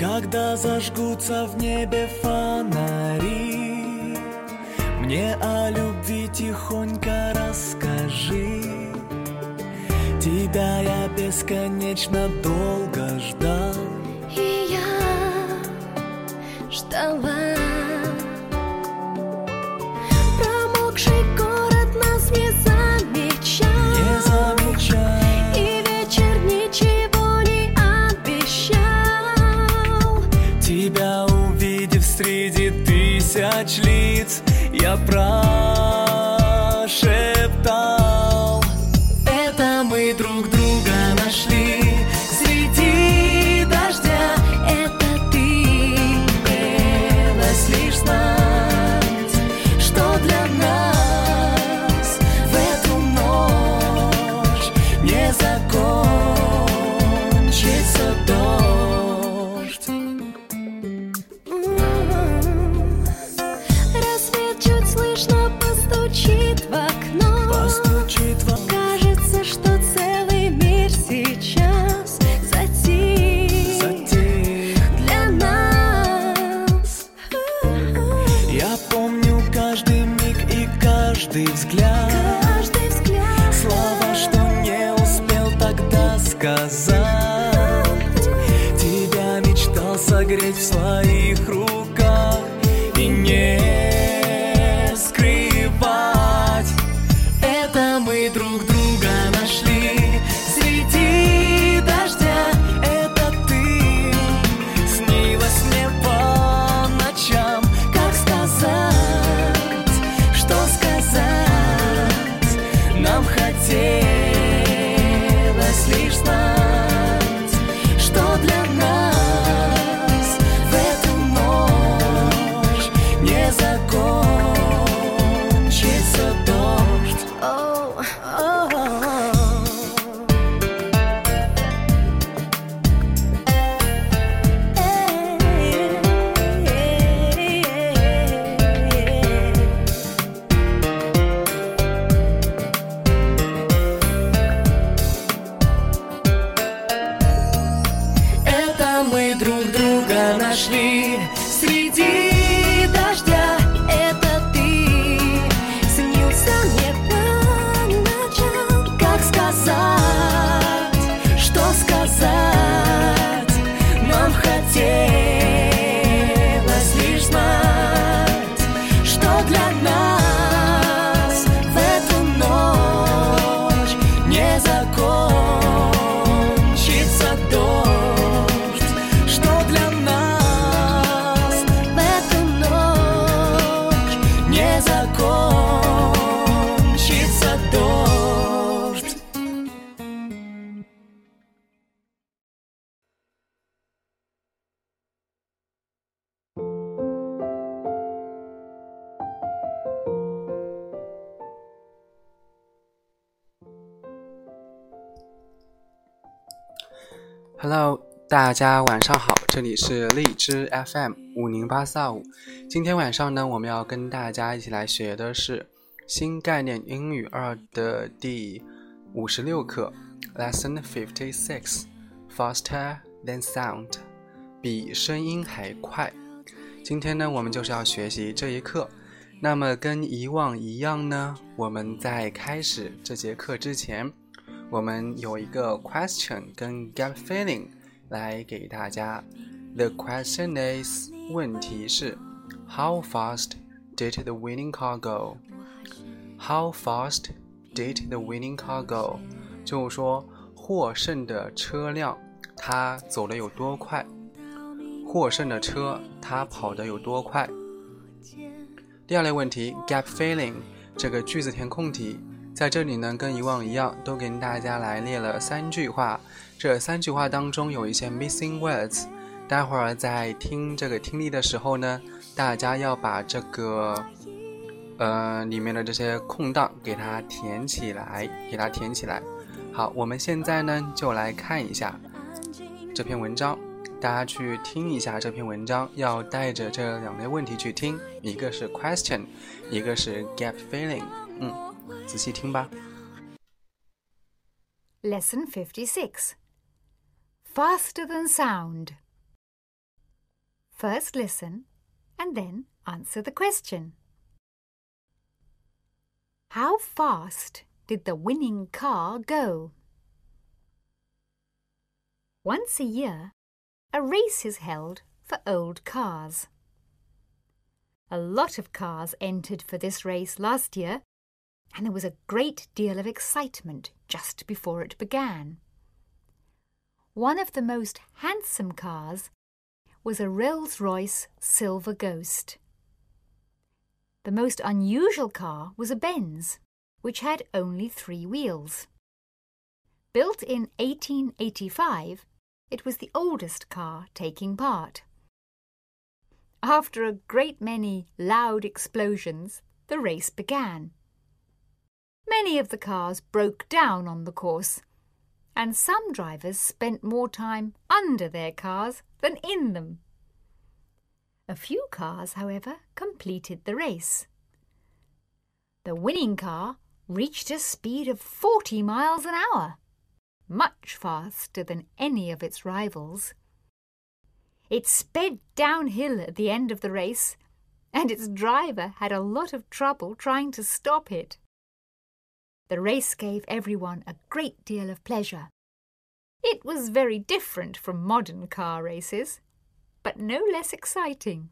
Когда зажгутся в небе фонари, мне о любви тихонько расскажи. Тебя я бесконечно долго ждал, и я ждала. Промокший город нас не замечал, не замечал. И вечер ничего не обещал. Тебя увидев среди тысяч лиц, я прошептал. Согреть в своих руках и не скрывать. Это мы друг друга нашли среди дождя. Это ты снилась мне по ночам. Как сказать, что сказать? Нам хотелось лишь знать, что для нас Hello， 大家晚上好，这里是荔枝 FM 50845。今天晚上呢，我们要跟大家一起来学的是新概念英语2的第56课 Lesson 56 Faster Than Sound， 比声音还快。今天呢，我们就是要学习这一课。那么跟以往一样呢，我们在开始这节课之前，我们有一个 question 跟 gut feeling 来给大家。 The question is， 问题是 How fast did the winning car go? How fast did the winning car go? 就是说获胜的车辆它走得有多快，获胜的车它跑得有多快。第二类问题 gut feeling， 这个句子填空题，在这里呢，跟以往一样，都跟大家来列了三句话。这三句话当中有一些 missing words， 待会儿在听这个听力的时候呢，大家要把这个里面的这些空档给它填起来，给它填起来。好，我们现在呢就来看一下这篇文章，大家去听一下这篇文章，要带着这两类问题去听，一个是 question， 一个是 gap filling。仔细听吧。 Lesson 56 Faster Than Sound First listen and then answer the question. How fast did the winning car go? Once a year, a race is held for old cars. A lot of cars entered for this race last year, and there was a great deal of excitement just before it began. One of the most handsome cars was a Rolls-Royce Silver Ghost. The most unusual car was a Benz, which had only 3 wheels. Built in 1885, it was the oldest car taking part. After a great many loud explosions, the race began. Many of the cars broke down on the course, and some drivers spent more time under their cars than in them. A few cars, however, completed the race. The winning car reached a speed of 40 miles an hour, much faster than any of its rivals. It sped downhill at the end of the race, and its driver had a lot of trouble trying to stop it. The race gave everyone a great deal of pleasure. It was very different from modern car races, but no less exciting.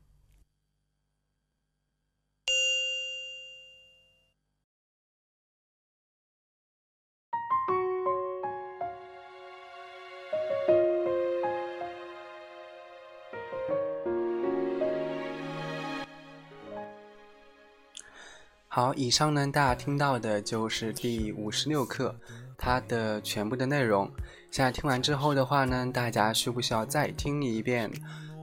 好，以上呢，大家听到的就是第56课它的全部的内容。现在听完之后的话呢，大家需不需要再听一遍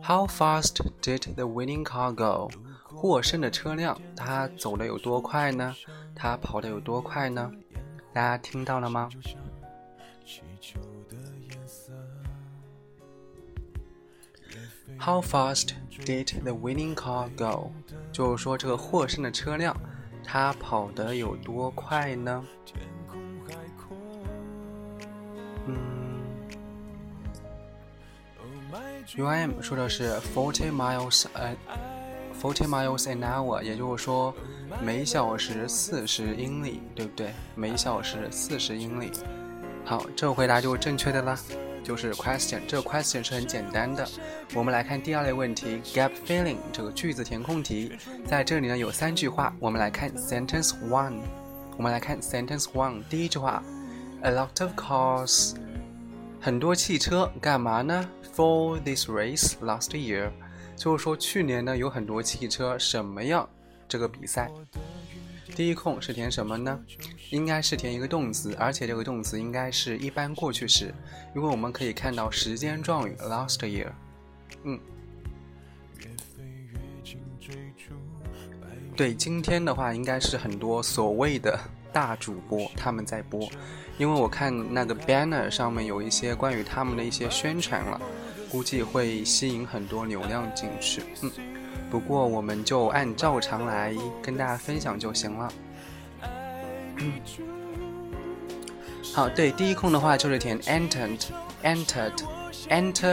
How fast did the winning car go? 获胜的车辆它走得有多快呢？它跑得有多快呢？大家听到了吗？How fast did the winning car go? 就是说这个获胜的车辆它跑得有多快呢？UIM 说的是40 miles an hour， 也就是说每小时40英里，对不对？每小时40英里。好，这回答就是正确的啦，就是 question， 这个 question 是很简单的。我们来看第二类问题 gap filling， 这个句子填空题。在这里呢有3句话，我们来看 sentence 1。我们来看 sentence 1， 第一句话 A lot of cars， 很多汽车干嘛呢？ For this race last year， 就是说去年呢有很多汽车什么样这个比赛。第一空是填什么呢？应该是填一个动词，而且这个动词应该是一般过去时，因为我们可以看到时间状语 last year。对，今天的话应该是很多所谓的大主播他们在播，因为我看那个 banner 上面有一些关于他们的一些宣传了，估计会吸引很多流量进去。不过我们就按照常来跟大家分享就行了。好，对，第一空的话就是填 entered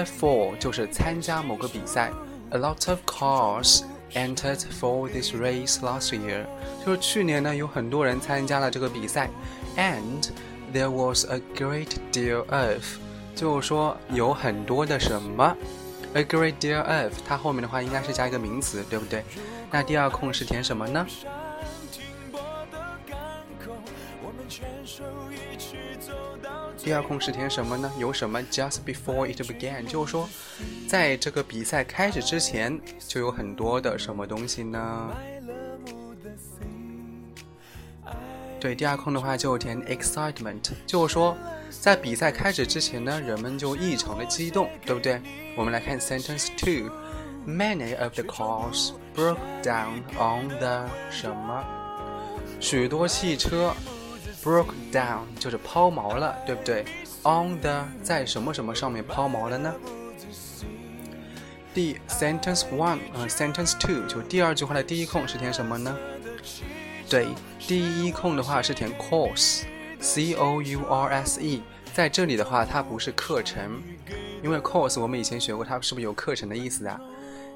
for， 就是参加某个比赛。A lot of cars entered for this race last year， 就是去年呢有很多人参加了这个比赛。And there was a great deal of， 就是说有很多的什么。A great deal of， 它后面的话应该是加一个名词，对不对？那第二空是填什么呢？第二空是填什么呢？有什么 just before it began， 就是说在这个比赛开始之前就有很多的什么东西呢？对，第二空的话就填 excitement， 就是说在比赛开始之前呢，人们就异常的激动，对不对？我们来看 sentence 2， Many of the cars broke down on the 什么？许多汽车 broke down 就是抛锚了，对不对？ on the 在什么什么上面抛锚了呢？第 sentence 1 sentence 2， 就第二句话的第一空是填什么呢？对，第一空的话是填 course，C-O-U-R-S-E， 在这里的话它不是课程，因为 course 我们以前学过，它是不是有课程的意思啊？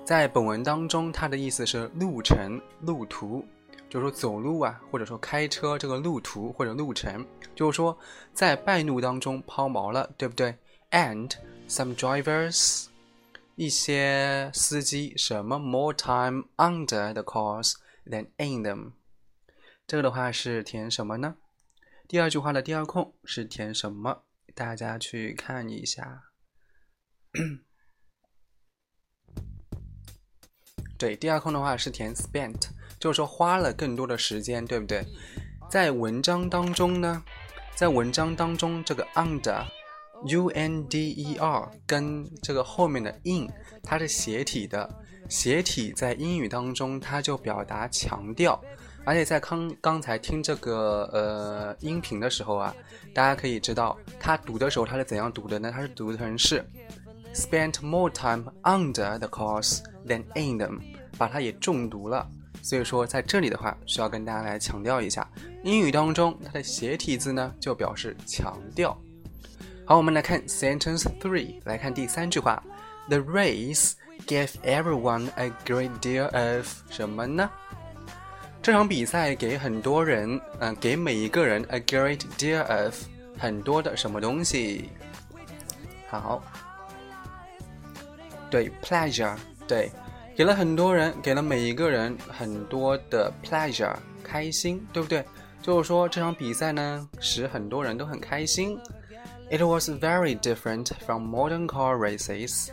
在本文当中，它的意思是路程、路途，就是说走路啊，或者说开车这个路途或者路程，就是说在败怒当中抛锚了，对不对？ And some drivers, 一些司机什么 more time under the cars than in them。 这个的话是填什么呢？第二句话的第二空是填什么？大家去看一下。对，第二空的话是填 spent， 就是说花了更多的时间，对不对？在文章当中呢，在文章当中这个 under 跟这个后面的 in 它是斜体的，斜体在英语当中它就表达强调，而且在刚才听这个音频的时候啊，大家可以知道它读的时候它是怎样读的呢？它是读成是spent more time under the cars than in them， 把它也重读了。所以说在这里的话需要跟大家来强调一下，英语当中它的斜体字呢就表示强调。好，我们来看 sentence 3， 来看第三句话。 The race gave everyone a great deal of 什么呢？这场比赛给很多人给每一个人 a great deal of 很多的什么东西。好，对 pleasure， 对，给了很多人，给了每一个人很多的 pleasure 开心，对不对？就是说这场比赛呢使很多人都很开心。 It was very different from modern car races，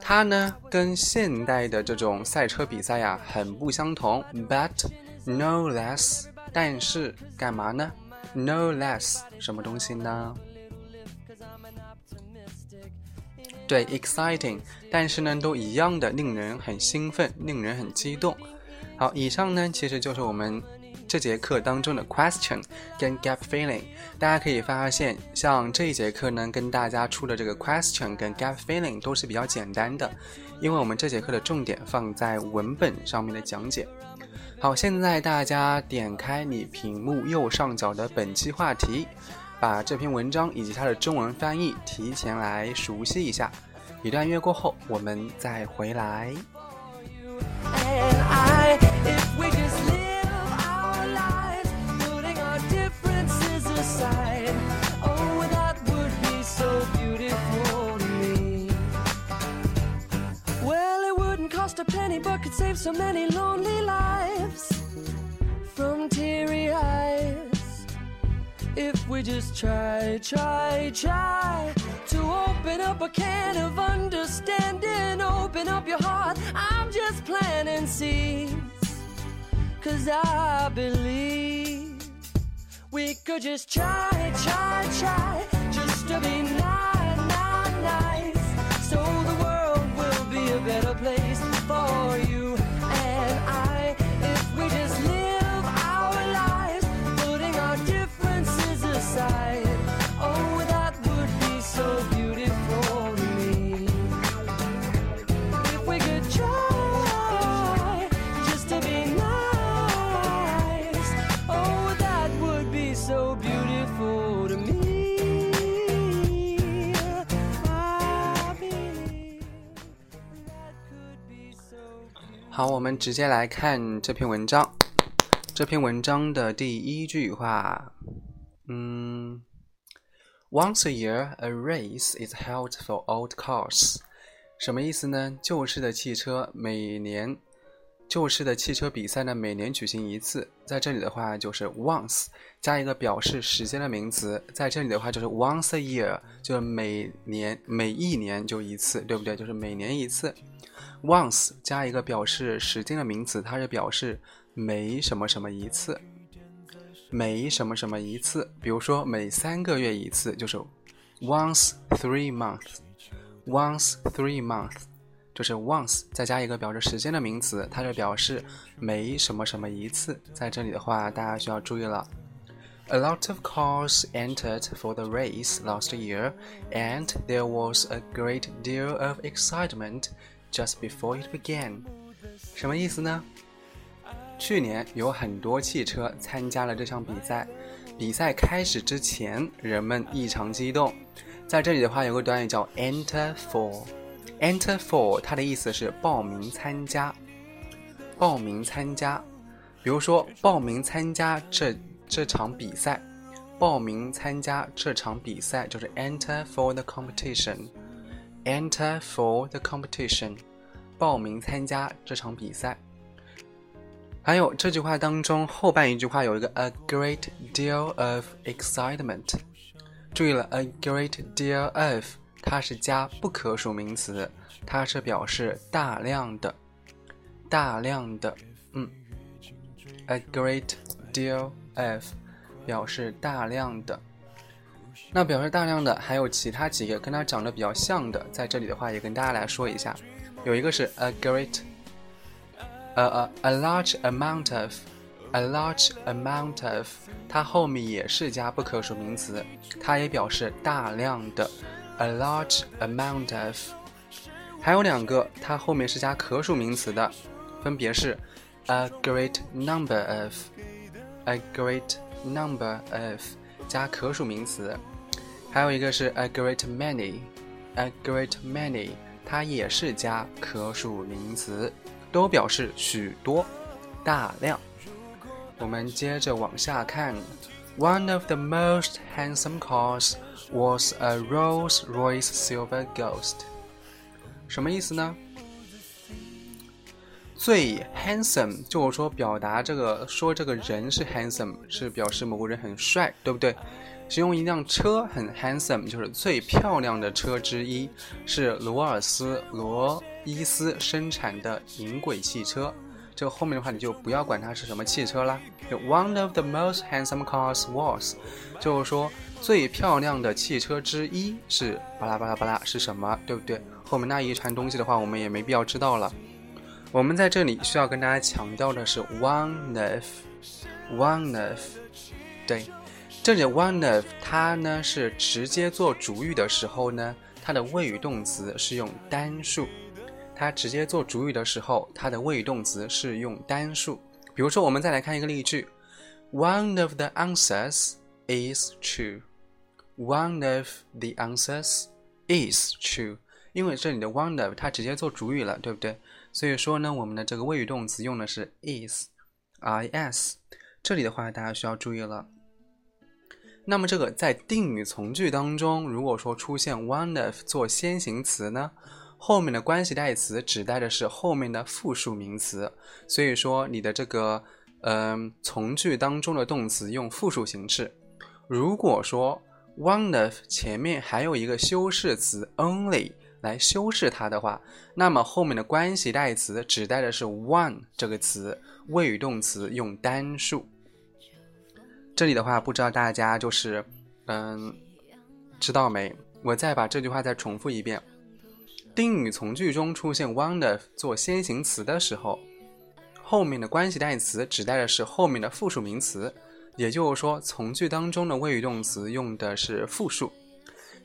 它呢跟现代的这种赛车比赛呀很不相同。 But no less， 但是干嘛呢？ No less 什么东西呢？对 exciting， 但是呢都一样的，令人很兴奋，令人很激动。好，以上呢其实就是我们这节课当中的 question 跟 gap filling。 大家可以发现像这一节课呢跟大家出的这个 question 跟 gap filling 都是比较简单的，因为我们这节课的重点放在文本上面的讲解。好，现在大家点开你屏幕右上角的本期话题，把这篇文章以及它的中文翻译提前来熟悉一下。一段音乐过后，我们再回来。If we just try to open up a can of understanding, open up your heart. I'm just planting seeds, 'cause I believe we could just try, just to be nice, so the world will be a better place for you and I. If we just live our lives, putting our differences aside, oh, that would be so beautiful to me. If we could try just to be nice, oh, that would be so beautiful to me. I believe that could be so beautiful. 好，我们直接来看这篇文章。这篇文章的第一句话。Once a year, a race is held for old cars. 什么意思呢？旧式的汽车比赛呢，每年举行一次。在这里的话就是 once 加一个表示时间的名词，在这里的话就是 once a year， 就是每一年就一次，对不对？就是每年一次。Once 加一个表示时间的名词，它是表示每什么什么一次。每什么什么一次，比如说每3个月一次，就是 once three months， 就是 once 再加一个表示时间的名词，它是表示每什么什么一次。在这里的话大家需要注意了。 A lot of cars entered for the race last year, and there was a great deal of excitement just before it began. 什么意思呢？去年有很多汽车参加了这项比赛，比赛开始之前人们异常激动。在这里的话有个短语叫 enter for Enter for 它的意思是报名参加，报名参加。比如说报名参加这场比赛，报名参加这场比赛就是 Enter for the competition， Enter for the competition， 报名参加这场比赛。还有这句话当中后半一句话有一个 a great deal of excitement， 注意了 a great deal of 它是加不可数名词，它是表示大量的，大量的。a great deal of 表示大量的。那表示大量的还有其他几个跟它长得比较像的，在这里的话也跟大家来说一下，有一个是 a large amount of， 它后面也是加不可数名词，它也表示大量的 a large amount of。 还有两个它后面是加可数名词的，分别是 a great number of 加可数名词，还有一个是 a great many， 它也是加可数名词，都表示许多，大量。我们接着往下看。 One of the most handsome cars was a Rolls-Royce Silver Ghost。 什么意思呢？最 handsome 就是说表达这个，说这个人是 handsome 是表示某个人很帅，对不对？使用一辆车很 handsome 就是最漂亮的车之一，是罗伊斯生产的引轨汽车。这个后面的话你就不要管它是什么汽车啦。One of the most handsome cars was 就是说最漂亮的汽车之一是巴拉巴拉巴拉是什么，对不对？后面那一串东西的话我们也没必要知道了。我们在这里需要跟大家强调的是 one of， 对，这里 one of 它呢是直接做主语的时候呢，它的谓语动词是用单数，它直接做主语的时候，它的谓语动词是用单数。比如说，我们再来看一个例句 ：One of the answers is true。One of the answers is true。因为这里的 one of 它直接做主语了，对不对？所以说呢，我们的这个谓语动词用的是 is。这里的话，大家需要注意了。那么这个在定语从句当中，如果说出现 one of 做先行词呢？后面的关系代词指代的是后面的复数名词，所以说你的这个从句当中的动词用复数形式。如果说 one of 前面还有一个修饰词 only 来修饰它的话，那么后面的关系代词指代的是 one 这个词，谓语动词用单数。这里的话不知道大家就是知道没？我再把这句话再重复一遍。定语从句中出现 one of 做先行词的时候，后面的关系代词指代的是后面的复数名词，也就是说从句当中的谓语动词用的是复数。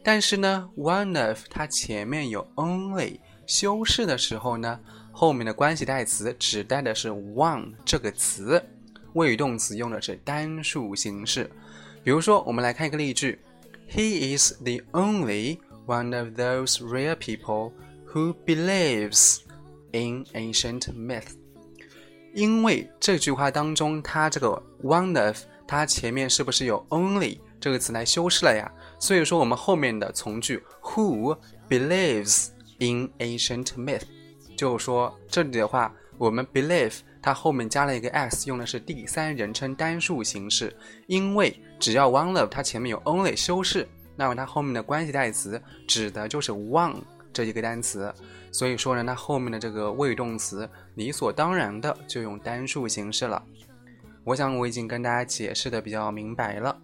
但是呢 one of 它前面有 only 修饰的时候呢，后面的关系代词指代的是 one 这个词，谓语动词用的是单数形式。比如说我们来看一个例句 He is the only one of those rare people who believes in ancient myth。 因为这句话当中它这个 one of 它前面是不是有 only 这个词来修饰了呀？所以说我们后面的从句 who believes in ancient myth 就是说这里的话我们 believe 它后面加了一个 s 用的是第三人称单数形式，因为只要 one of 它前面有 only 修饰，那么它后面的关系代词指的就是 one 这一个单词，所以说呢，它后面的这个谓语动词理所当然的就用单数形式了。我想我已经跟大家解释的比较明白了。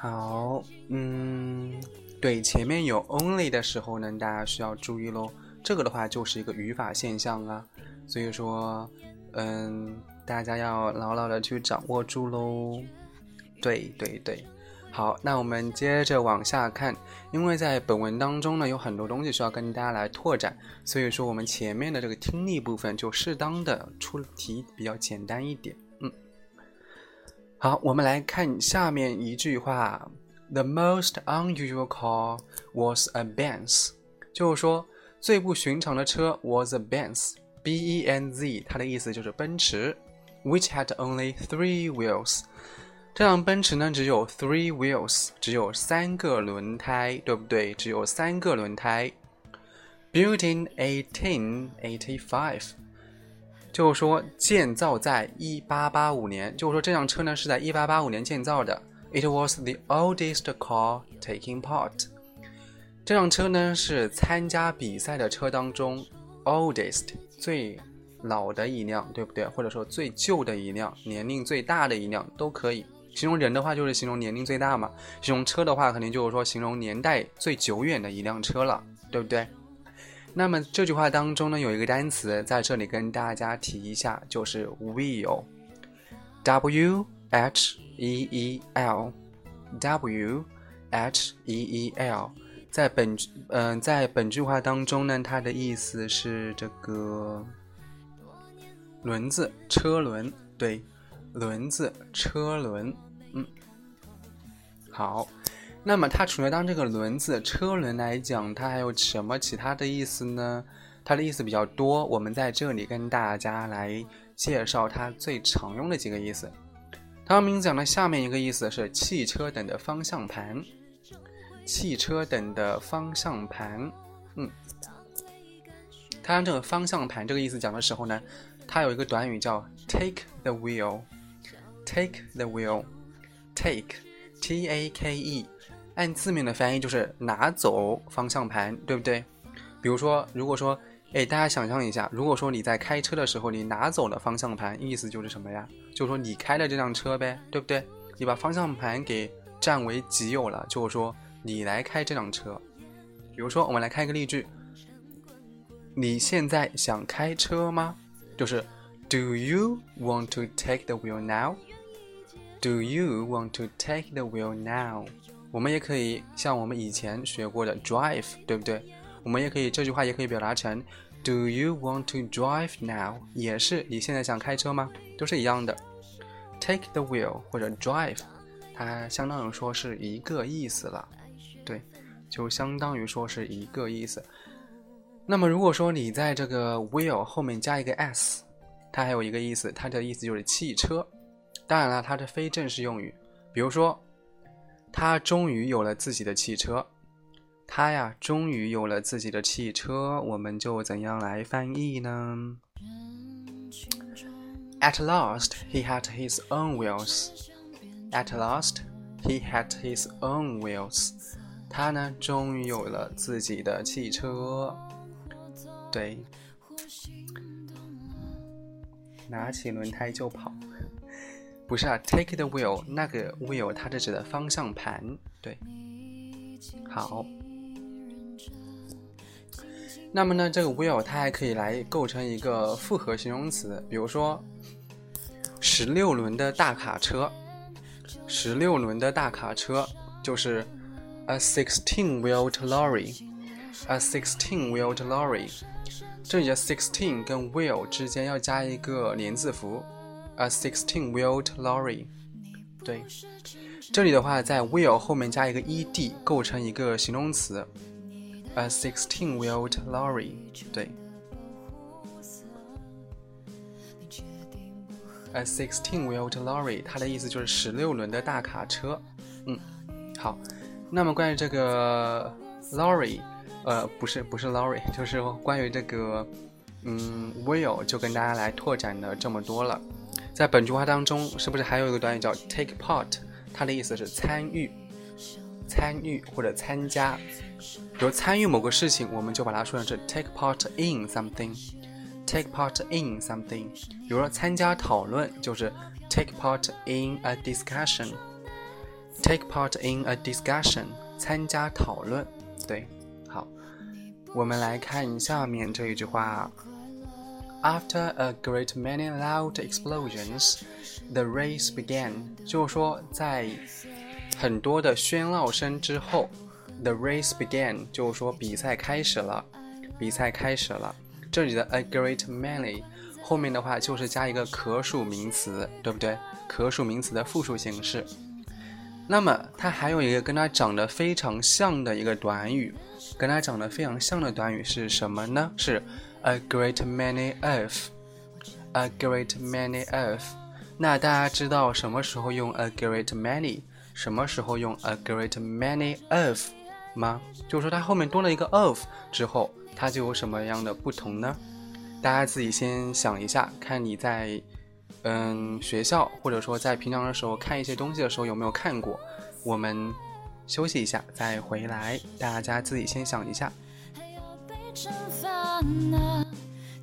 好，对，前面有 only 的时候呢，大家需要注意咯，这个的话就是一个语法现象啊，所以说，大家要牢牢的去掌握住咯。对，好，那我们接着往下看。因为在本文当中呢有很多东西需要跟大家来拓展，所以说我们前面的这个听力部分就适当的出题比较简单一点。好，我们来看下面一句话 The most unusual car was a Benz， 就是说最不寻常的车 was a Benz， B-E-N-Z， 它的意思就是奔驰。Which had only 3 wheels， 这辆奔驰呢只有 3 wheels， 只有3个轮胎，对不对？只有3个轮胎。Built in 1885， 就是说建造在1885年，就是说这辆车呢是在1885年建造的。It was the oldest car taking part， 这辆车呢是参加比赛的车当中 oldest 最老的一辆，对不对？或者说最旧的一辆，年龄最大的一辆都可以。形容人的话就是形容年龄最大嘛，形容车的话肯定就是说形容年代最久远的一辆车了，对不对？那么这句话当中呢有一个单词在这里跟大家提一下，就是 wheel， W-H-E-E-L， W-H-E-E-L， 在本句话当中呢它的意思是这个轮子，车轮，对，轮子，车轮，好，那么它除了当这个轮子，车轮来讲，它还有什么其他的意思呢？它的意思比较多，我们在这里跟大家来介绍它最常用的几个意思。它名字讲的下面一个意思是汽车等的方向盘，汽车等的方向盘，它让这个方向盘这个意思讲的时候呢，它有一个短语叫 take the wheel， take the wheel， take T-A-K-E， 按字面的翻译就是拿走方向盘，对不对？比如说如果说大家想象一下，如果说你在开车的时候你拿走了方向盘，意思就是什么呀？就是说你开了这辆车呗，对不对？你把方向盘给占为己有了，就是说你来开这辆车。比如说我们来开个例句，你现在想开车吗？就是 Do you want to take the wheel now? Do you want to take the wheel now? 我们也可以像我们以前学过的 drive， 对不对？我们也可以这句话也可以表达成 Do you want to drive now? 也是你现在想开车吗？都是一样的。Take the wheel 或者 drive， 它相当于说是一个意思了，对，就相当于说是一个意思。那么如果说你在这个 wheel 后面加一个 s， 它还有一个意思，它的意思就是汽车。当然了，它是非正式用语，比如说他终于有了自己的汽车，他呀终于有了自己的汽车，我们就怎样来翻译呢？ At last he had his own wheels， At last he had his own wheels， 他呢终于有了自己的汽车，对，拿起轮胎就跑，不是啊 ，take the wheel， 那个 wheel 它是指的方向盘，对。好，那么呢，这个 wheel 它还可以来构成一个复合形容词，比如说16轮的大卡车，16轮的大卡车就是 a 16-wheeled lorry， a 16-wheeled lorry。这里的 16 跟 wheel 之间要加一个连字符， a 16-wheeled lorry， 对，这里的话在 wheel 后面加一个 ed 构成一个形容词， a 16-wheeled lorry， 对， a 16-wheeled lorry 它的意思就是16轮的大卡车。好，那么关于这个 lorry，不是 lorry， 就是关于这个wheel 就跟大家来拓展了这么多了。在本句话当中是不是还有一个短语叫 take part， 它的意思是参与或者参加，比如参与某个事情我们就把它说成是 take part in something， take part in something， 比如说参加讨论就是 take part in a discussion， take part in a discussion， 参加讨论，对。我们来看下面这一句话。 After a great many loud explosions, the race began， 就是说在很多的喧闹声之后， the race began， 就是说比赛开始了，比赛开始了。这里的 a great many 后面的话就是加一个可数名词，对不对？可数名词的复数形式。那么它还有一个跟它长得非常像的一个短语，跟它长得非常像的短语是什么呢？是 a great many of。a great many of。那大家知道什么时候用 a great many， 什么时候用 a great many of 吗？就是说它后面多了一个 of 之后，它就有什么样的不同呢？大家自己先想一下，看你在学校或者说在平常的时候看一些东西的时候有没有看过。我们休息一下再回来，大家自己先想一下。还要被惩罚呢，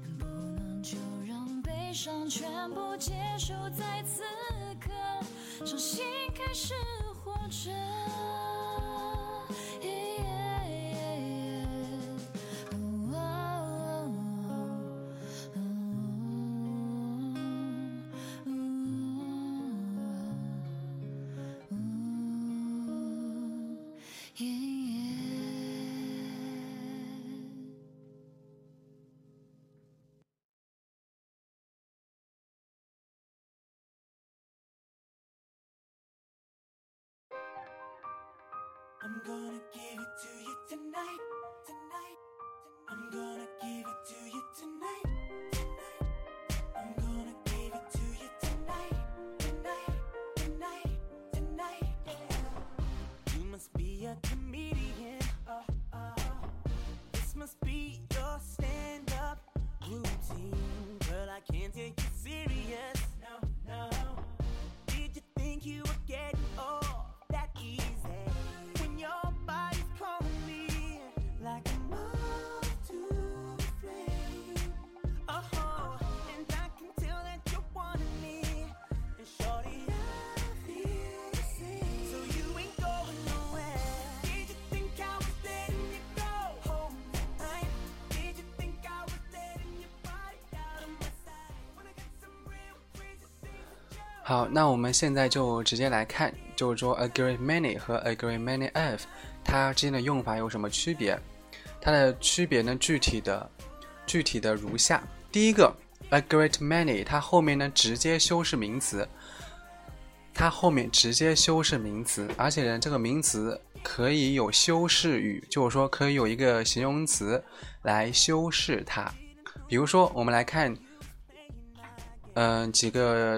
能不能就让悲伤全部结束在此刻，重新开始活着。I'm gonna give it to you tonight, tonight, tonight. I'm gonna give it to you tonight, tonight. I'm gonna give it to you tonight, tonight, tonight, tonight. Yeah. You must be a comedian. This must be your stand-up routine, but I can't take you serious. No, no. Did you think you were getting old? All right, 好，那我们现在就直接来看，就是说 a great many 和 a great many of 它之间的用法有什么区别。它的区别呢，具体的如下。第一个 a great many 它后面呢直接修饰名词，而且呢这个名词可以有修饰语，就是说可以有一个形容词来修饰它。比如说我们来看几个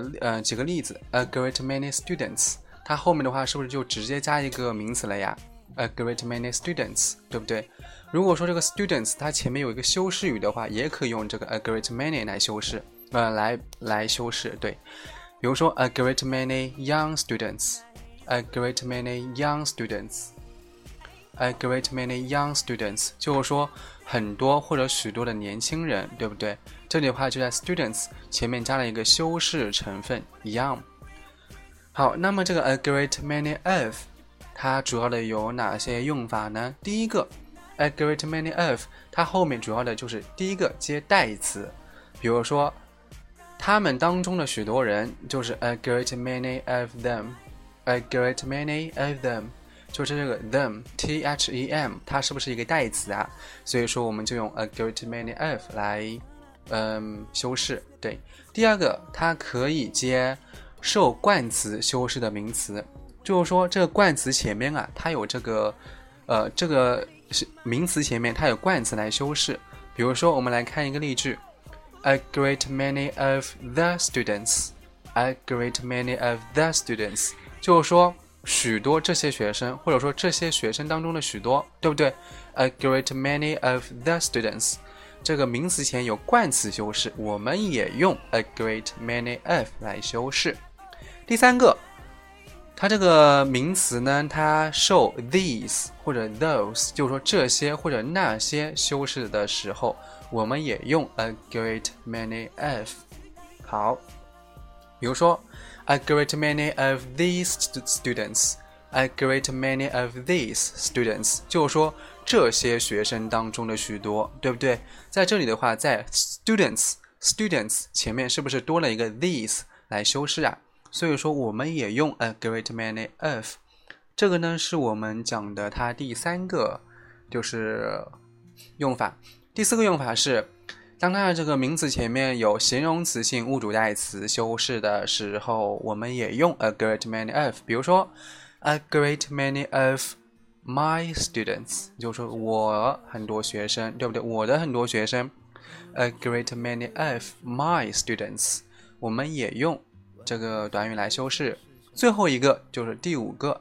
例子。 a great many students 它后面的话是不是就直接加一个名词了呀？ a great many students， 对不对？如果说这个 students 它前面有一个修饰语的话，也可以用这个 a great many 来修饰，来修饰，对。比如说 a great many young students， a great many young students， a great many young students 就是说很多或者许多的年轻人，对不对？这里的话就在 students 前面加了一个修饰成分 young。 好，那么这个 a great many of 它主要的有哪些用法呢？第一个 a great many of 它后面主要的就是第一个接代词，比如说他们当中的许多人就是 a great many of them。 a great many of them 就是这个 them them 它是不是一个代词啊？所以说我们就用 a great many of 来修饰，对。第二个，它可以接受冠词修饰的名词，就是说这个冠词前面啊，它有这个名词前面它有冠词来修饰。比如说，我们来看一个例句 ：A great many of the students。A great many of the students， 就是说许多这些学生，或者说这些学生当中的许多，对不对 ？A great many of the students。这个名词前有冠词修饰，我们也用 a great many of 来修饰。第三个，它这个名词呢，它受 these 或者 those， 就是说这些或者那些修饰的时候，我们也用 a great many of。 好，比如说 a great many of these students， a great many of these students 就是说这些学生当中的许多，对不对？在这里的话，在 students 前面是不是多了一个 these 来修饰啊？所以说我们也用 a great many of。 这个呢是我们讲的它第三个就是用法。第四个用法是，当它的这个名词前面有形容词性物主代词修饰的时候，我们也用 a great many of。比如说 a great many of my students， 就说我很多学生，对不对？我的很多学生。a great many of my students， 我们也用这个短语来修饰。最后一个就是第五个，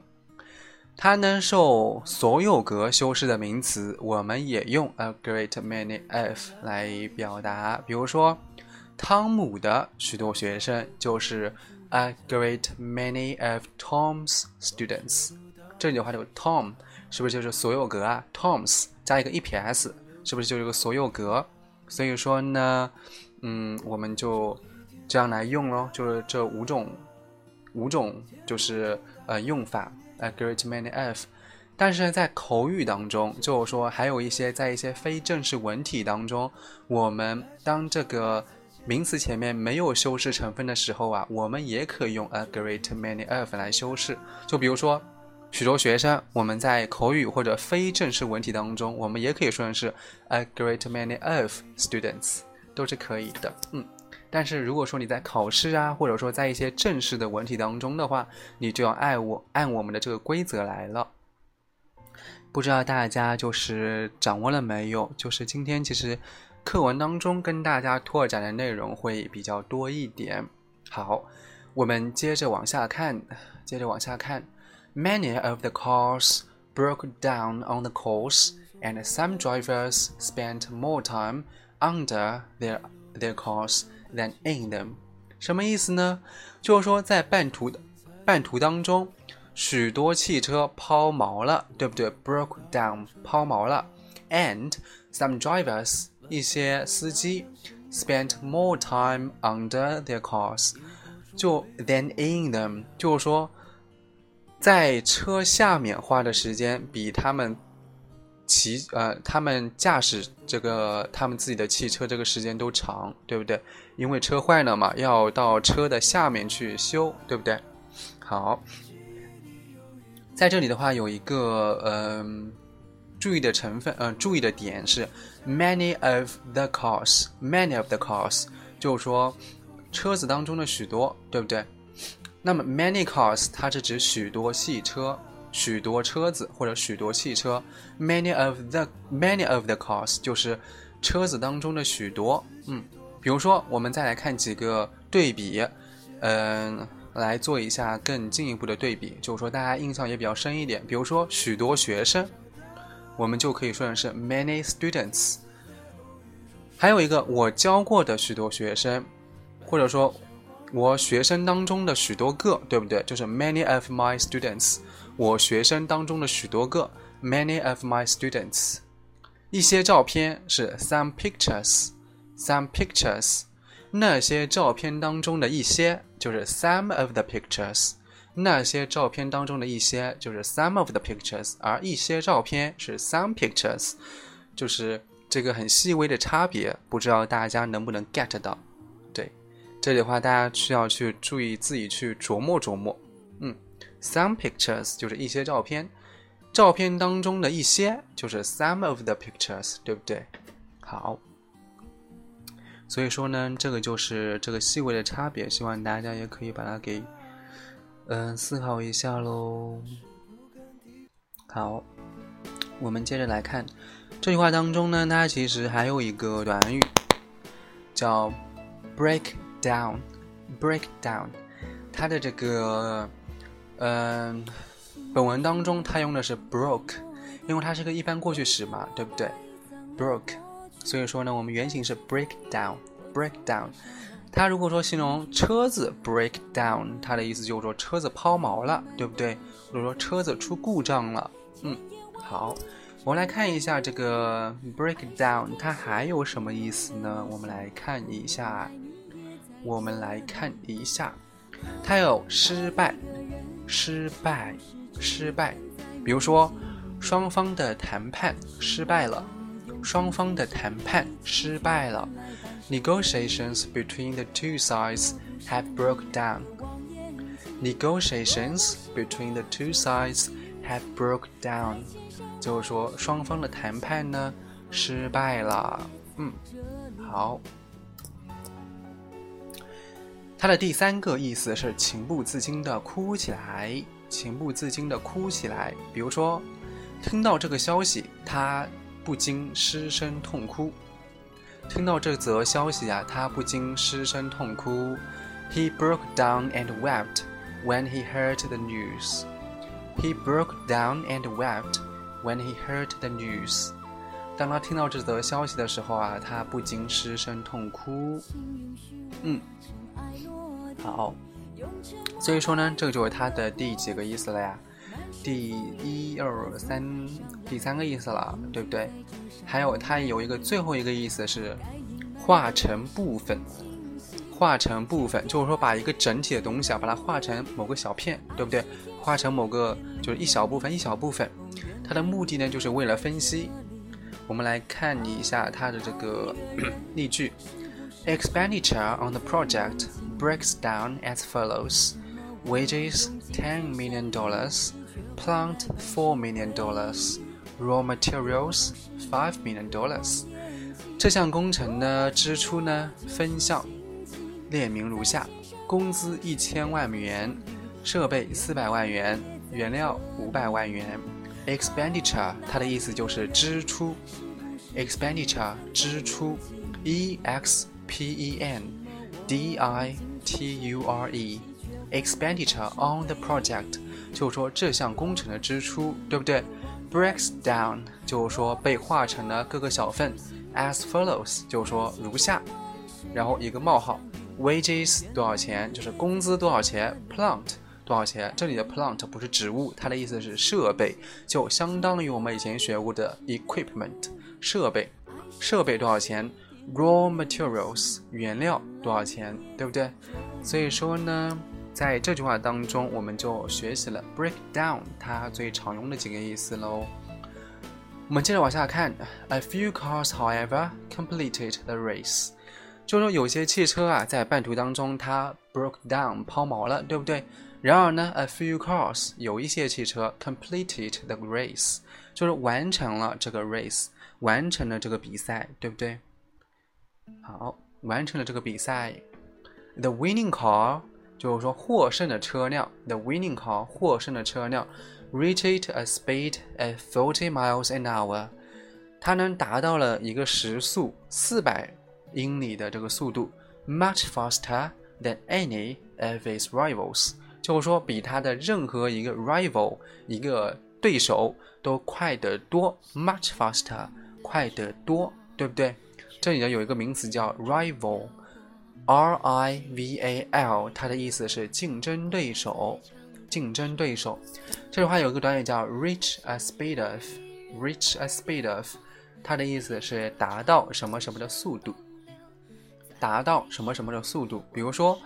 它呢受所有格修饰的名词，我们也用 a great many of 来表达。比如说，汤姆的许多学生就是 a great many of Tom's students。这句话就是 Tom 是不是就是所有格啊 ？Tom's 加一个 e-p-s 是不是就是一个所有格？所以说呢，我们就这样来用咯，就是这五种就是用法 a great many of。 但是在口语当中，就是说还有一些在一些非正式文体当中，我们当这个名词前面没有修饰成分的时候啊，我们也可以用 a great many of 来修饰。就比如说许多学生，我们在口语或者非正式文体当中，我们也可以说是 a great many of students， 都是可以的。但是如果说你在考试啊，或者说在一些正式的文体当中的话，你就要按我们的这个规则来了。不知道大家就是掌握了没有，就是今天其实课文当中跟大家拓展的内容会比较多一点。好，我们接着往下看。Many of the cars broke down on the course, and some drivers spent more time under their cars than in them. 什么意思呢？就是说在半途当中，许多汽车抛锚了，对不对？ broke down 抛锚了， and some drivers 一些司机 spent more time under their cars 就 than in them， 就是说在车下面花的时间比他们驾驶这个他们自己的汽车这个时间都长，对不对？因为车坏了嘛，要到车的下面去修，对不对？好，在这里的话有一个注意的点是 many of the cars， 就是说车子当中的许多，对不对？那么 many cars 它是指许多汽车，许多车子或者许多汽车。many of the cars 就是车子当中的许多。比如说我们再来看几个对比，来做一下更进一步的对比，就是说大家印象也比较深一点。比如说许多学生，我们就可以说成是 many students。 还有一个我教过的许多学生，或者说我学生当中的许多个，对不对？就是 many of my students， 我学生当中的许多个 many of my students。 一些照片是 some pictures， 那些照片当中的一些就是 some of the pictures， 那些照片当中的一些就是 some of the pictures， 而一些照片是 some pictures， 就是这个很细微的差别，不知道大家能不能 get 到。这里的话大家需要去注意自己去琢磨。Some pictures 就是一些照片，照片当中的一些就是 some of the pictures， 对不对？好，所以说呢，这个就是这个细微的差别，希望大家也可以把它给思考一下咯。好，我们接着来看这句话当中呢，它其实还有一个短语叫 breakdown， 它的这个本文当中它用的是 broke， 因为它是个一般过去时嘛，对不对？ broke， 所以说呢我们原型是 breakdown。 它如果说形容车子 breakdown， 它的意思就是说车子抛锚了，对不对？或者说车子出故障了。好，我们来看一下这个 breakdown 它还有什么意思呢？我们来看一下，它有失败，比如说双方的谈判失败了 Negotiations between the two sides have broken down.就是说双方的谈判呢失败了。好，它的第三个意思是情不自禁地哭起来，情不自禁地哭起来。比如说听到这个消息，他不禁失声痛哭。听到这则消息啊，他不禁失声痛哭。He broke down and wept when he heard the news. He broke down and wept when he heard the news. 当他听到这则消息的时候啊，他不禁失声痛哭。好，所以说呢，这个就是他的第几个意思了呀？第一、二、三，第三个意思了，对不对？还有它有一个最后一个意思是化成部分，化成部分就是说把一个整体的东西啊，把它化成某个小片，对不对？化成某个就是一小部分一小部分，它的目的呢就是为了分析。我们来看一下它的这个例句。Expenditure on the project breaks down as follows. Wages $10 million, plant $4 million, raw materials $5 million. 这项工程的支出呢分项列明如下：工资1000万美元，设备400万元，原料500万元。Expenditure 它的意思就是支出， Expenditure 支出 EXPENDITURE Expenditure on the project 就是说这项工程的支出，对不对？ Breaks down 就是说被化成了各个小份， As follows 就是说如下，然后一个冒号。 Wages 多少钱，就是工资多少钱， Plant多少钱？这里的 plant 不是植物，它的意思是设备，就相当于我们以前学过的 equipment 设备。设备多少钱？ raw materials 原料多少钱？对不对？所以说呢，在这句话当中，我们就学习了 break down 它最常用的几个意思喽。我们接着往下看。 A few cars, however, completed the race。就是说有些汽车啊，在半途当中它 broke down 抛锚了，对不对？然而呢 a few cars 有一些汽车 completed the race 就是完成了这个 race 完成了这个比赛，对不对？好，完成了这个比赛。 the winning car 就是说获胜的车辆， the winning car 获胜的车辆 reached a speed at 40 miles an hour 它能达到了一个时速400英里的这个速度 much faster than any of its rivals 就是说比它的任何一个 rival 一个对手都快得多， much faster 快得多，对不对？这里呢有一个名词叫 rival R-I-V-A-L 它的意思是竞争对手，竞争对手。这句话有一个短语叫 reach a speed of reach a speed of 它的意思是达到什么什么的速度，达到什么什么的速度。比如说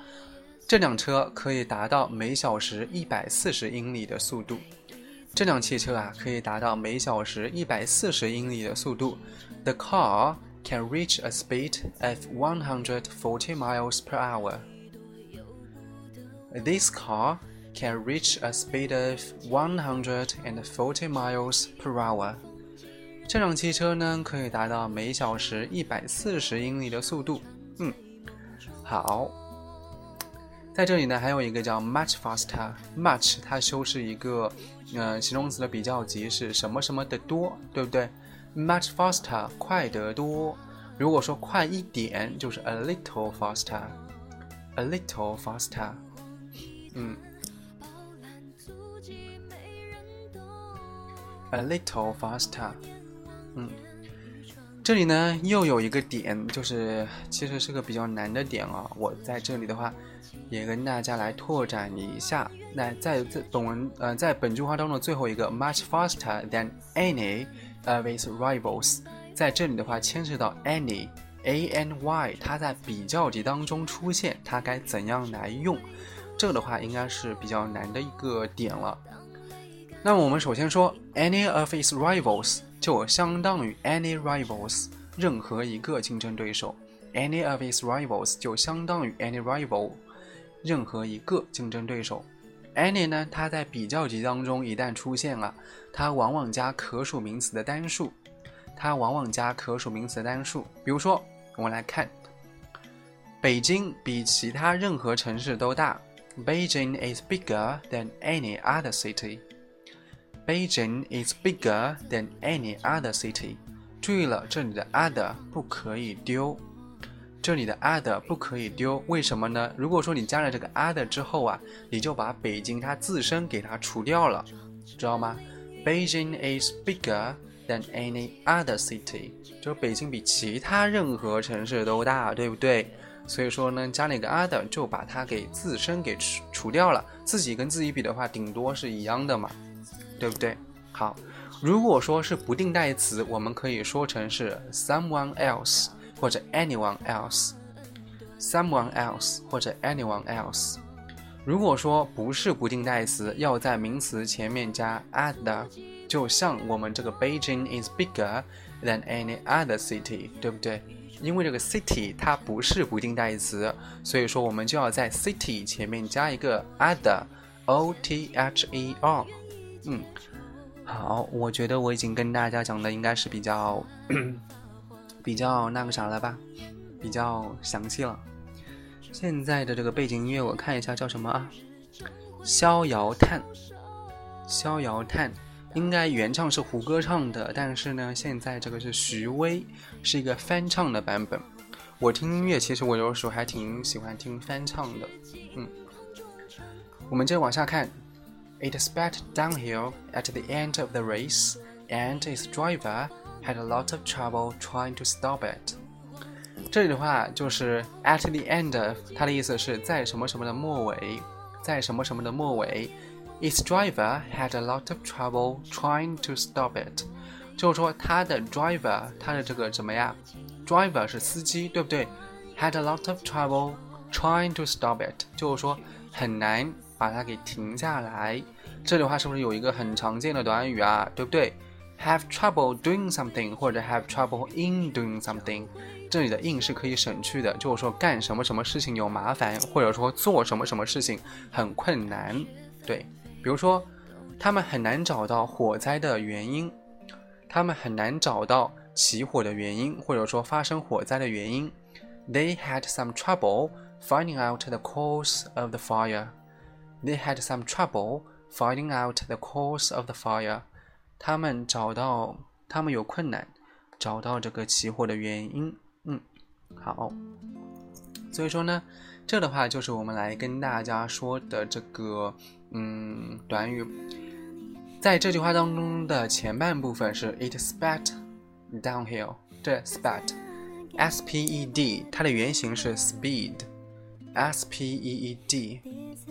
这辆车可以达到每小时140英里的速度，这辆汽车啊可以达到每小时140英里的速度。 The car can reach a speed of 140 miles per hour. This car can reach a speed of 140 miles per hour. 这辆汽车呢可以达到每小时140英里的速度。好，在这里呢还有一个叫 much faster much 它修饰一个形容词的比较级是什么什么的多，对不对？ much faster 快得多，如果说快一点就是 a little faster a little faster。 a little faster。 这里呢又有一个点，就是其实是个比较难的点啊，我在这里的话也跟大家来拓展一下。那在本句话当中的最后一个 much faster than any of its rivals 在这里的话牵涉到 any A-N-Y 它在比较级当中出现，它该怎样来用，这个的话应该是比较难的一个点了。那么我们首先说 any of its rivals就相当于 any rivals 任何一个竞争对手， any of its rivals 就相当于 any rival 任何一个竞争对手。 any 呢它在比较级当中一旦出现了，它往往加可数名词的单数，它往往加可数名词的单数。比如说我们来看，北京比其他任何城市都大， Beijing is bigger than any other city. Beijing is bigger than any other city. 注意了，这里的 other 不可以丢。这里的 other 不可以丢，为什么呢？如果说你加了这个 other 之后啊，你就把北京它自身给它除掉了，知道吗？ Beijing is bigger than any other city， 就是北京比其他任何城市都大，对不对？所以说呢，加了一个 other 就把它给自身给除掉了，自己跟自己比的话，顶多是一样的嘛，对不对？好，如果说是不定代词，我们可以说成是 someone else。或者 anyone else, someone else 或者 anyone else。 如果说不是不定代词，要在名词前面加 other， 就像我们这个 Beijing is bigger than any other city， 对不对？因为这个 city 它不是不定代词，所以说我们就要在 city 前面加一个 other， O-T-H-E-R。 好，我觉得我已经跟大家讲的应该是比较那个啥了吧，比较详细了。现在的这个背景音乐我看一下叫什么啊？逍遥叹，逍遥叹应该原唱是胡歌唱的，但是呢现在这个是徐威，是一个翻唱的版本。我听音乐其实我有时候还挺喜欢听翻唱的。我们接着往下看。 It sped downhill at the end of the race and its driver had a lot of trouble trying to stop it。 这里的话就是 at the end of， 它的意思是在什么什么的末尾，在什么什么的末尾。 Its driver had a lot of trouble trying to stop it， 就是说它的 driver， 它的这个怎么样， driver 是司机，对不对？ had a lot of trouble trying to stop it， 就是说很难把它给停下来。这里的话是不是有一个很常见的短语啊，对不对？Have trouble doing something 或者 have trouble in doing something， 这里的 in 是可以省去的，就是说干什么什么事情有麻烦，或者说做什么什么事情很困难。对，比如说他们很难找到火灾的原因，他们很难找到起火的原因，或者说发生火灾的原因。 They had some trouble finding out the cause of the fire. They had some trouble finding out the cause of the fire.他们有困难找到这个起火的原因。好，所以说呢，这的话就是我们来跟大家说的这个短语。在这句话当中的前半部分是 it sped downhill， 这 sped S-P-E-D 它的原型是 speed， S-P-E-E-D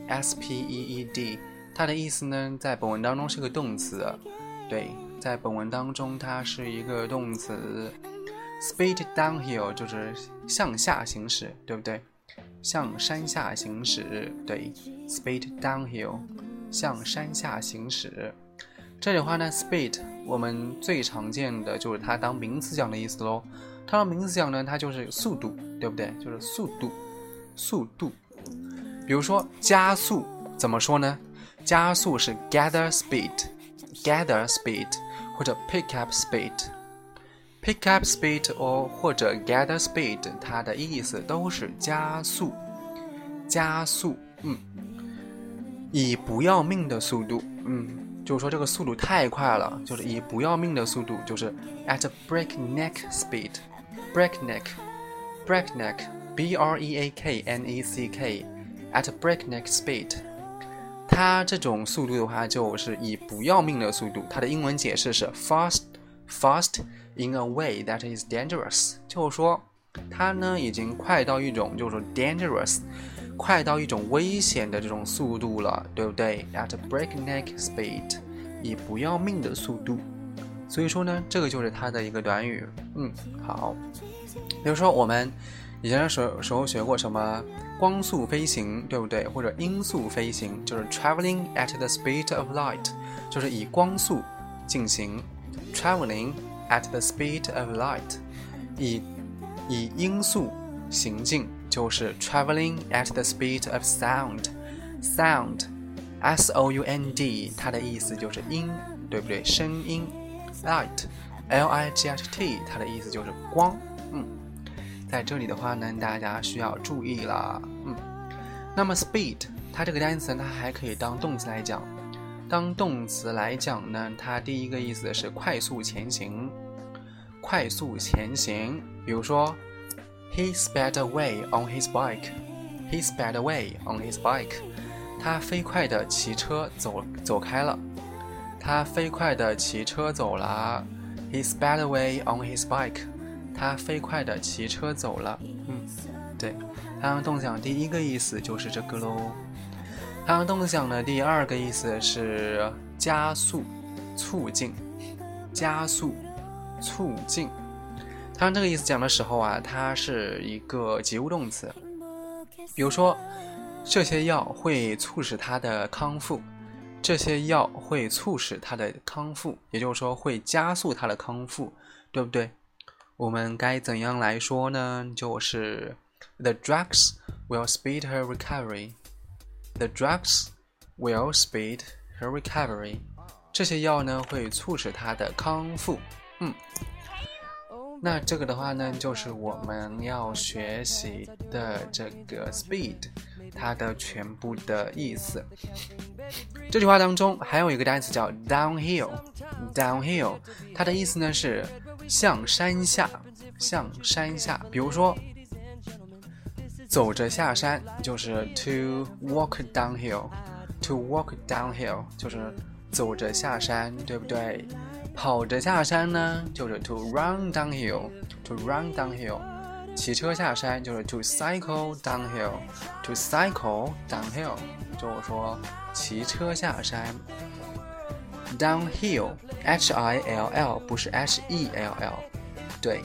S-P-E-E-D 它的意思呢在本文当中是个动词。对，在本文当中它是一个动词。 speed downhill 就是向下行驶，对不对？向山下行驶。对， speed downhill 向山下行驶。这里的话呢 speed 我们最常见的就是它当名词讲的意思咯。它当名词讲呢它就是速度，对不对？就是速度，速度。比如说加速怎么说呢？加速是 gather speed，gather speed 或者 pick up speed， pick up speed 或者 gather speed 它的意思都是加速，加速。以不要命的速度。就是说这个速度太快了，就是以不要命的速度，就是 at a breakneck speed， breakneck breakneck B-R-E-A-K-N-E-C-K at a breakneck speed。它这种速度的话就是以不要命的速度，它的英文解释是 fast in a way that is dangerous， 就是说它呢已经快到一种就是 dangerous， 快到一种危险的这种速度了，对不对？ at breakneck speed 以不要命的速度。所以说呢这个就是它的一个短语。好，比如说我们以前的时候学过什么光速飞行，对不对？或者音速飞行，就是 traveling at the speed of light， 就是以光速进行。 traveling at the speed of light， 以音速行进，就是 traveling at the speed of sound。 sound S-O-U-N-D 它的意思就是音，对不对？声音。 light L-I-G-H-T 它的意思就是光。在这里的话呢大家需要注意了。那么 speed 它这个单词呢还可以当动词来讲，当动词来讲呢，它第一个意思是快速前行，快速前行。比如说 He sped away on his bike， He sped away on his bike， 他飞快的骑车走开了，他飞快的骑车走了。He sped away on his bike， 他飞快的骑车走了。对，它让动讲第一个意思就是这个咯。它让动讲的第二个意思是加速促进，加速促进。它让这个意思讲的时候啊，它是一个及物动词，比如说这些药会促使它的康复，这些药会促使它的康复，也就是说会加速它的康复，对不对？我们该怎样来说呢？就是 The drugs will speed her recovery， The drugs will speed her recovery， 这些药呢会促使她的康复。那这个的话呢，就是我们要学习的这个 speed 它的全部的意思。这句话当中还有一个单词叫 downhill， downhill 它的意思呢是向山下，向山下。比如说走着下山就是 to walk downhill， to walk downhill 就是走着下山，对不对？跑着下山呢就是 to run downhill， to run downhill， 骑车下山就是 to cycle downhill， to cycle downhill 就是说骑车下山。downhill H-I-L-L 不是 H-E-L-L， 对。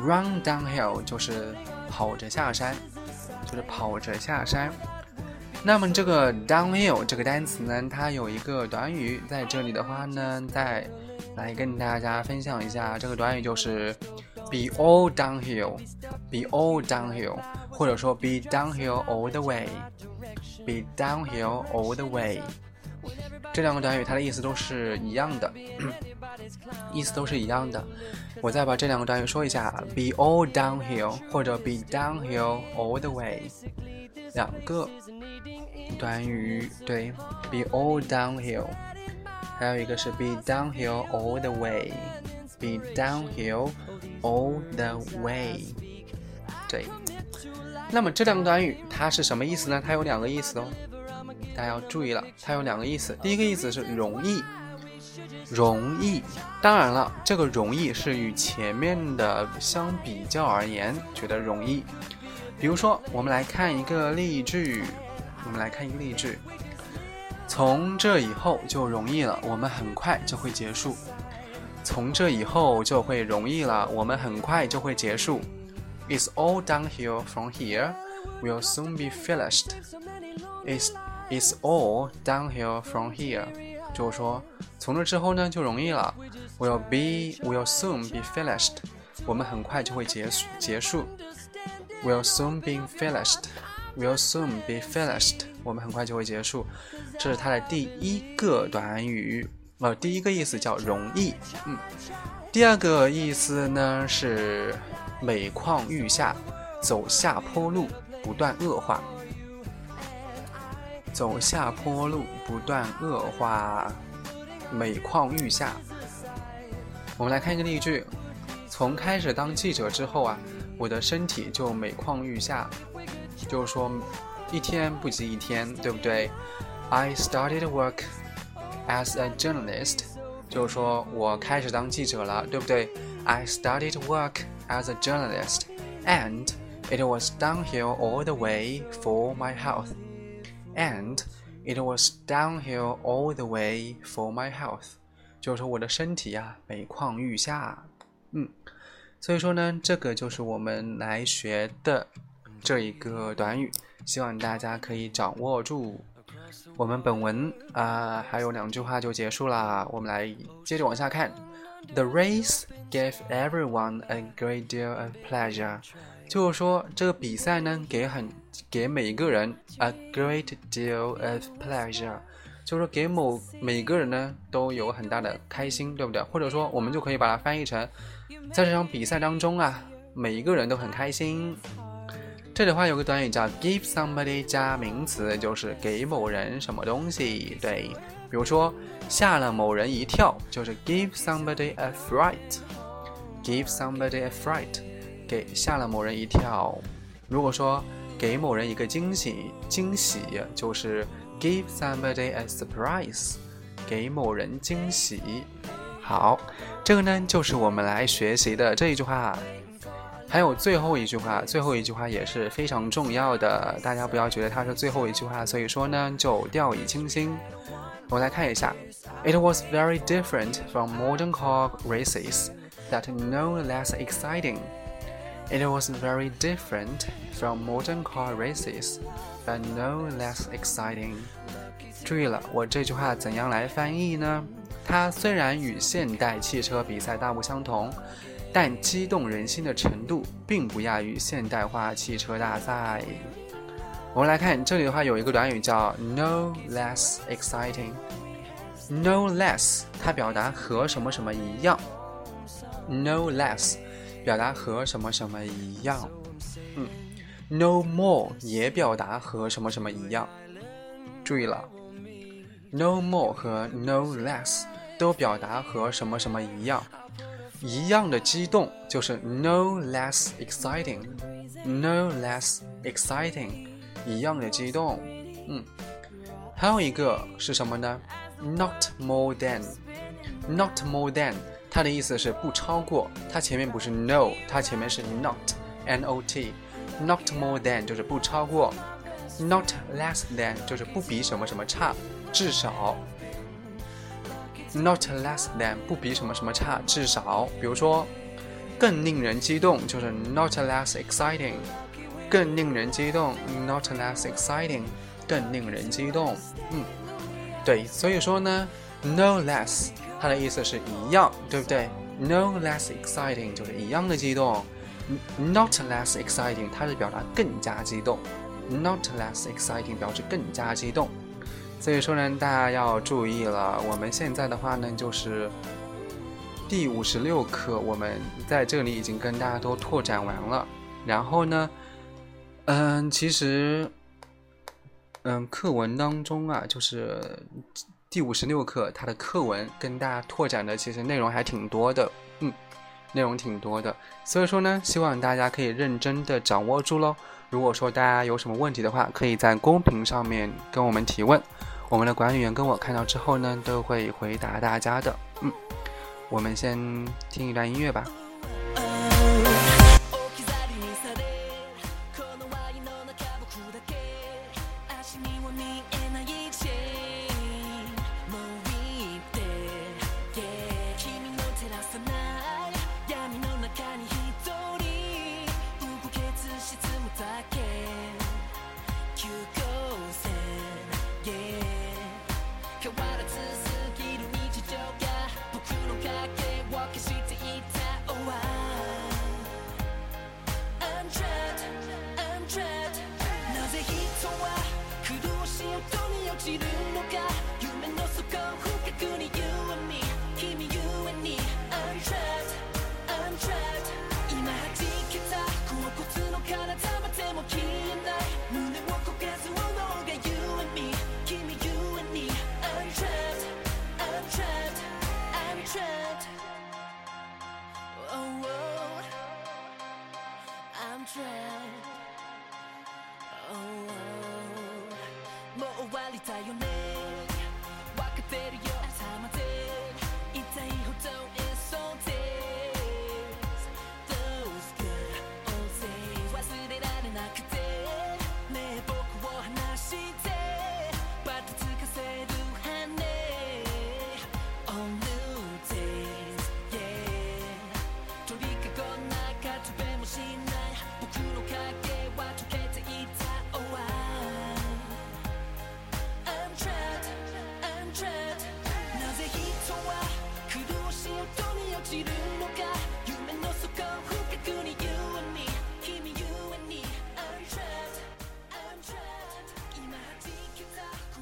run downhill 就是跑着下山，就是跑着下山。那么这个 downhill 这个单词呢，它有一个短语在这里的话呢，再来跟大家分享一下，这个短语就是 be all downhill， be all downhill， 或者说 be downhill all the way， be downhill all the way。这两个短语它的意思都是一样的，意思都是一样的。我再把这两个短语说一下 ：be all downhill 或者 be downhill all the way。两个短语，对 ，be all downhill， 还有一个是 be downhill all the way，be downhill all the way。对，那么这两个短语它是什么意思呢？它有两个意思哦。大家要注意了，它有两个意思。第一个意思是容易，容易，当然了，这个容易是与前面的相比较而言，觉得容易。比如说，我们来看一个例句，我们来看一个例句，从这以后就容易了，我们很快就会结束。从这以后就会容易了，我们很快就会结束。It's all downhill from here. We'll soon be finished. It's all downhill from here， 就是说从这之后呢就容易了。We'll soon be finished， 我们很快就会结束。We'll soon be finished， We'll soon be finished， 我们很快就会结束。这是它的第一个短语，第一个意思叫容易。第二个意思呢是每况愈下，走下坡路不断恶化。走下坡路不断恶化，每况愈下。我们来看一个例句，从开始当记者之后啊，我的身体就每况愈下，就是说一天不及一天，对不对？ I started work as a journalist， 就是说我开始当记者了，对不对？ I started work as a journalist and it was downhill all the way for my health，And it was downhill all the way for my health， 就是说我的身体啊每况愈下。所以说呢，这个就是我们来学的这一个短语，希望大家可以掌握住。我们本文还有两句话就结束啦，我们来接着往下看。The race gave everyone a great deal of pleasure，就是说这个比赛呢给每个人 a great deal of pleasure， 就是说给每个人呢都有很大的开心，对不对？或者说我们就可以把它翻译成在这场比赛当中啊每一个人都很开心。这里的话有个短语叫 give somebody 加名词，就是给某人什么东西。对，比如说吓了某人一跳，就是 give somebody a fright。 give somebody a fright， 给吓了某人一跳。如果说给某人一个惊喜，惊喜就是 give somebody a surprise， 给某人惊喜。好，这个呢就是我们来学习的这一句话。还有最后一句话，最后一句话也是非常重要的，大家不要觉得它是最后一句话，所以说呢就掉以轻心。我们来看一下 ，It was very different from modern car races that no less exciting. It was very different from modern car races but no less exciting. 注意了，我这句话怎样来翻译呢？它虽然与现代汽车比赛大不相同，但激动人心的程度并不亚于现代化汽车大赛。我们来看这里的话有一个短语叫 no less exciting。 no less 它表达和什么什么一样， no less 表达和什么什么一样。no more 也表达和什么什么一样。注意了， no more 和 no less 都表达和什么什么一样。一样的激动就是 no less exciting， no less exciting， 一样的激动。还有一个是什么呢？ not more than。 not more than 它的意思是不超过，它前面不是 no， 它前面是 not， not， not more than 就是不超过， not less than 就是不比什么什么差，至少，not less than 不比什么什么差，至少。比如说更令人激动就是 not less exciting， 更令人激动 not less exciting， 更令人激动。对，所以说呢 no less 它的意思是一样，对不对？ no less exciting 就是一样的激动， not less exciting 它是表达更加激动， not less exciting 表示更加激动。所以说呢，大家要注意了。我们现在的话呢，就是第56课，我们在这里已经跟大家都拓展完了。然后呢，其实，课文当中啊，就是第56课它的课文跟大家拓展的其实内容还挺多的，内容挺多的。所以说呢，希望大家可以认真的掌握住咯。如果说大家有什么问题的话，可以在公屏上面跟我们提问，我们的管理员跟我看到之后呢，都会回答大家的。我们先听一段音乐吧。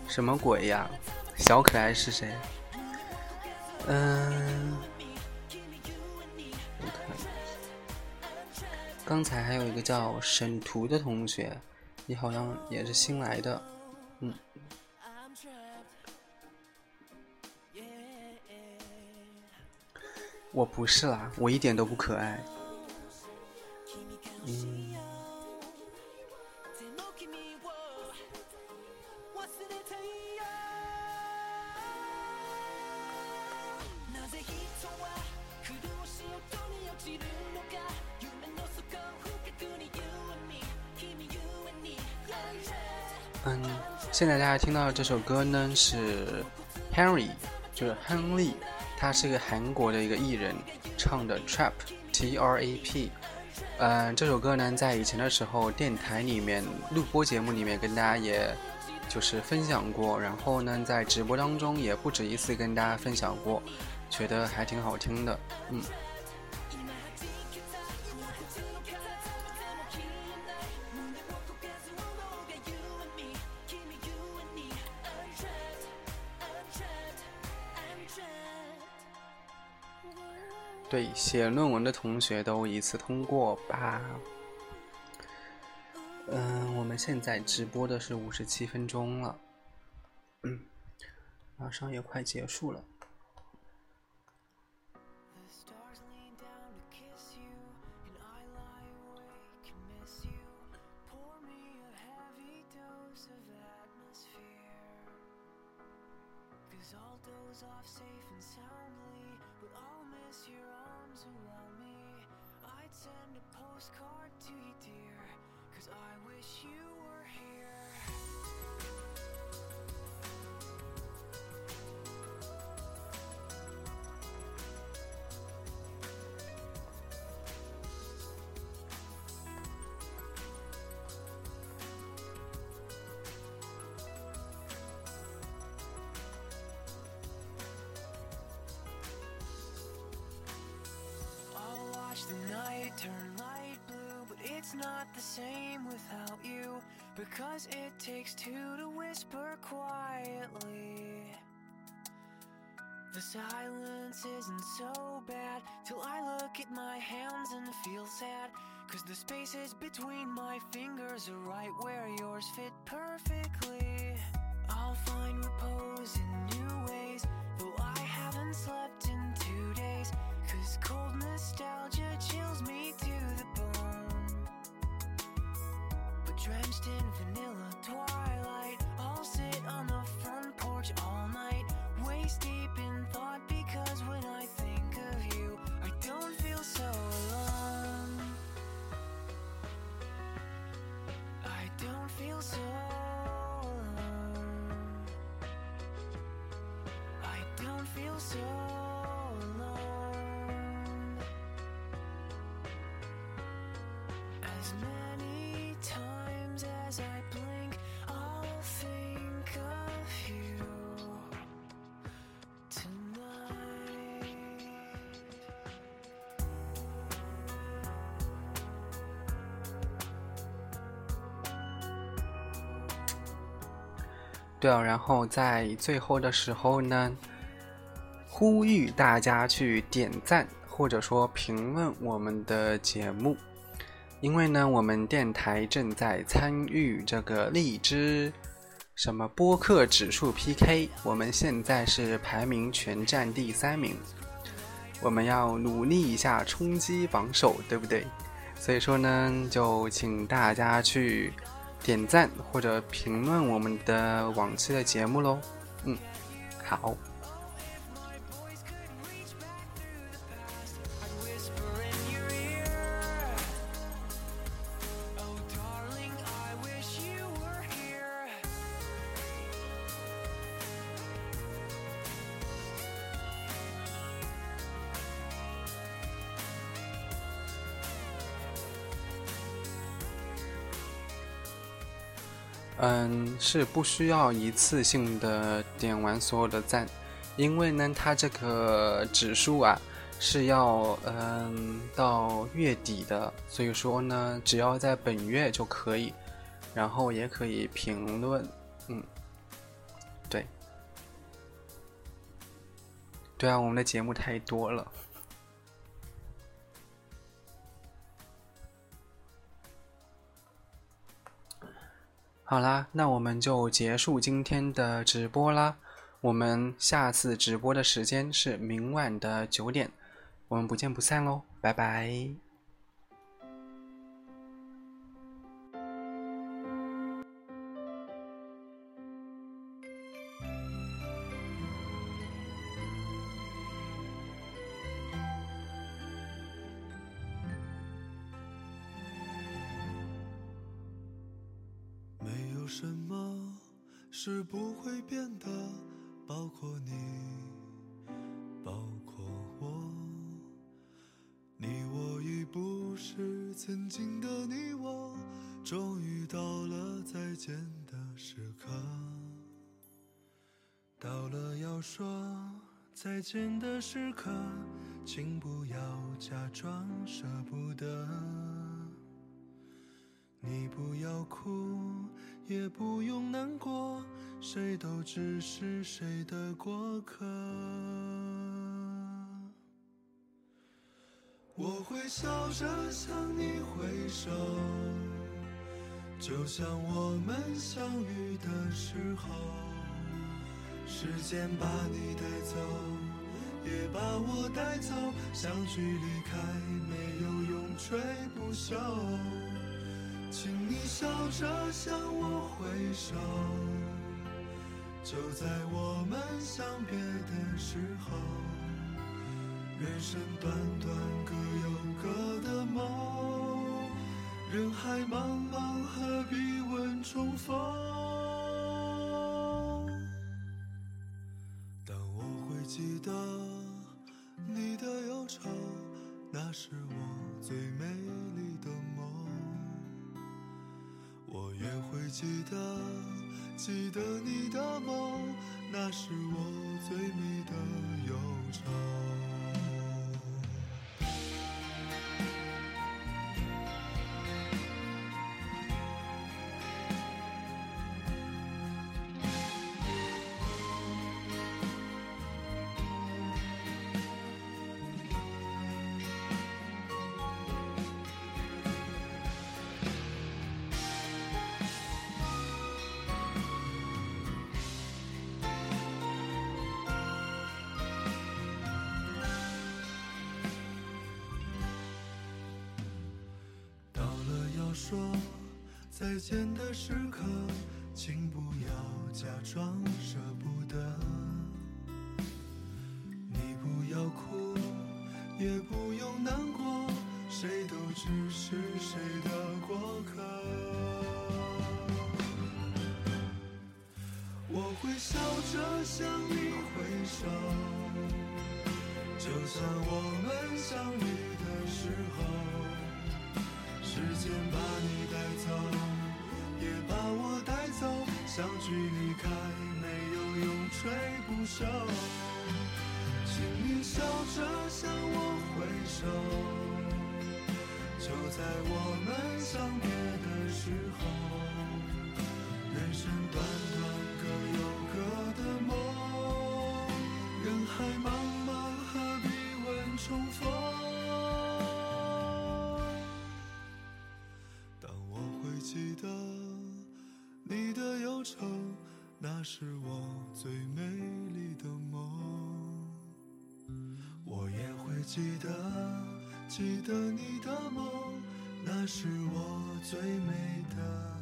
什么鬼呀？小可爱是谁？刚才还有一个叫沈图的同学，你好像也是新来的。我不是啦，我一点都不可爱。现在大家听到的这首歌呢是 Henry， 就是亨利，他是一个韩国的一个艺人唱的 Trap T-R-A-P。这首歌呢在以前的时候电台里面录播节目里面跟大家也就是分享过，然后呢在直播当中也不止一次跟大家分享过，觉得还挺好听的。对，写论文的同学都一次通过吧。我们现在直播的是57分钟了，马上也快结束了。Turn light blue, but it's not the same without you, because it takes two to whisper quietly. The silence isn't so bad till I look at my hands and feel sad, cause the spaces between my fingers are right where yours fit perfectly. I'll find repose in new ways, though I haven't slept in 2 days, cause cold nostalgia chills me to the bone. But drenched in vanilla twilight, I'll sit on the front porch all night, waist deep in thought, because when I think of you, I don't feel so alone. I don't feel so alone. I don't feel so alone. As many times as I blink, I'll think of you tonight.对啊，然后在最后的时候呢，呼吁大家去点赞或者说评论我们的节目。因为呢我们电台正在参与这个荔枝什么播客指数 PK， 我们现在是排名全站第3名，我们要努力一下冲击榜首，对不对？所以说呢就请大家去点赞或者评论我们的往期的节目咯。好，是不需要一次性的点完所有的赞，因为呢它这个指数啊是要到月底的，所以说呢只要在本月就可以，然后也可以评论。对啊，我们的节目太多了。好啦，那我们就结束今天的直播啦。我们下次直播的时间是明晚的9点，我们不见不散喽，拜拜。是不会变的，包括你，包括我。你我已不是曾经的你我，终于到了再见的时刻，到了要说再见的时刻，请不要假装舍不得。你不要哭，也不用难过，谁都只是谁的过客。我会笑着向你挥手，就像我们相遇的时候。时间把你带走，也把我带走，相聚离开，没有永垂不朽。请你笑着向我挥手，就在我们相别的时候。人生短短，各有各的梦，人海茫茫，何必问重逢。但我会记得你的忧愁，那是我最美丽的梦。我也会记得你的梦，那是我最美的忧愁。说再见的时刻，请不要假装舍不得。你不要哭，也不用难过，谁都只是谁的过客。我会笑着向你挥手，就像我们相遇的时候。时间把你带走，也把我带走，相聚离开，没有永垂不朽。请你笑着向我挥手，就在我们相别的时候。人生短短，各有各的梦，人海茫茫，何必问重逢。记得你的忧愁，那是我最美丽的梦。我也会记得你的梦，那是我最美的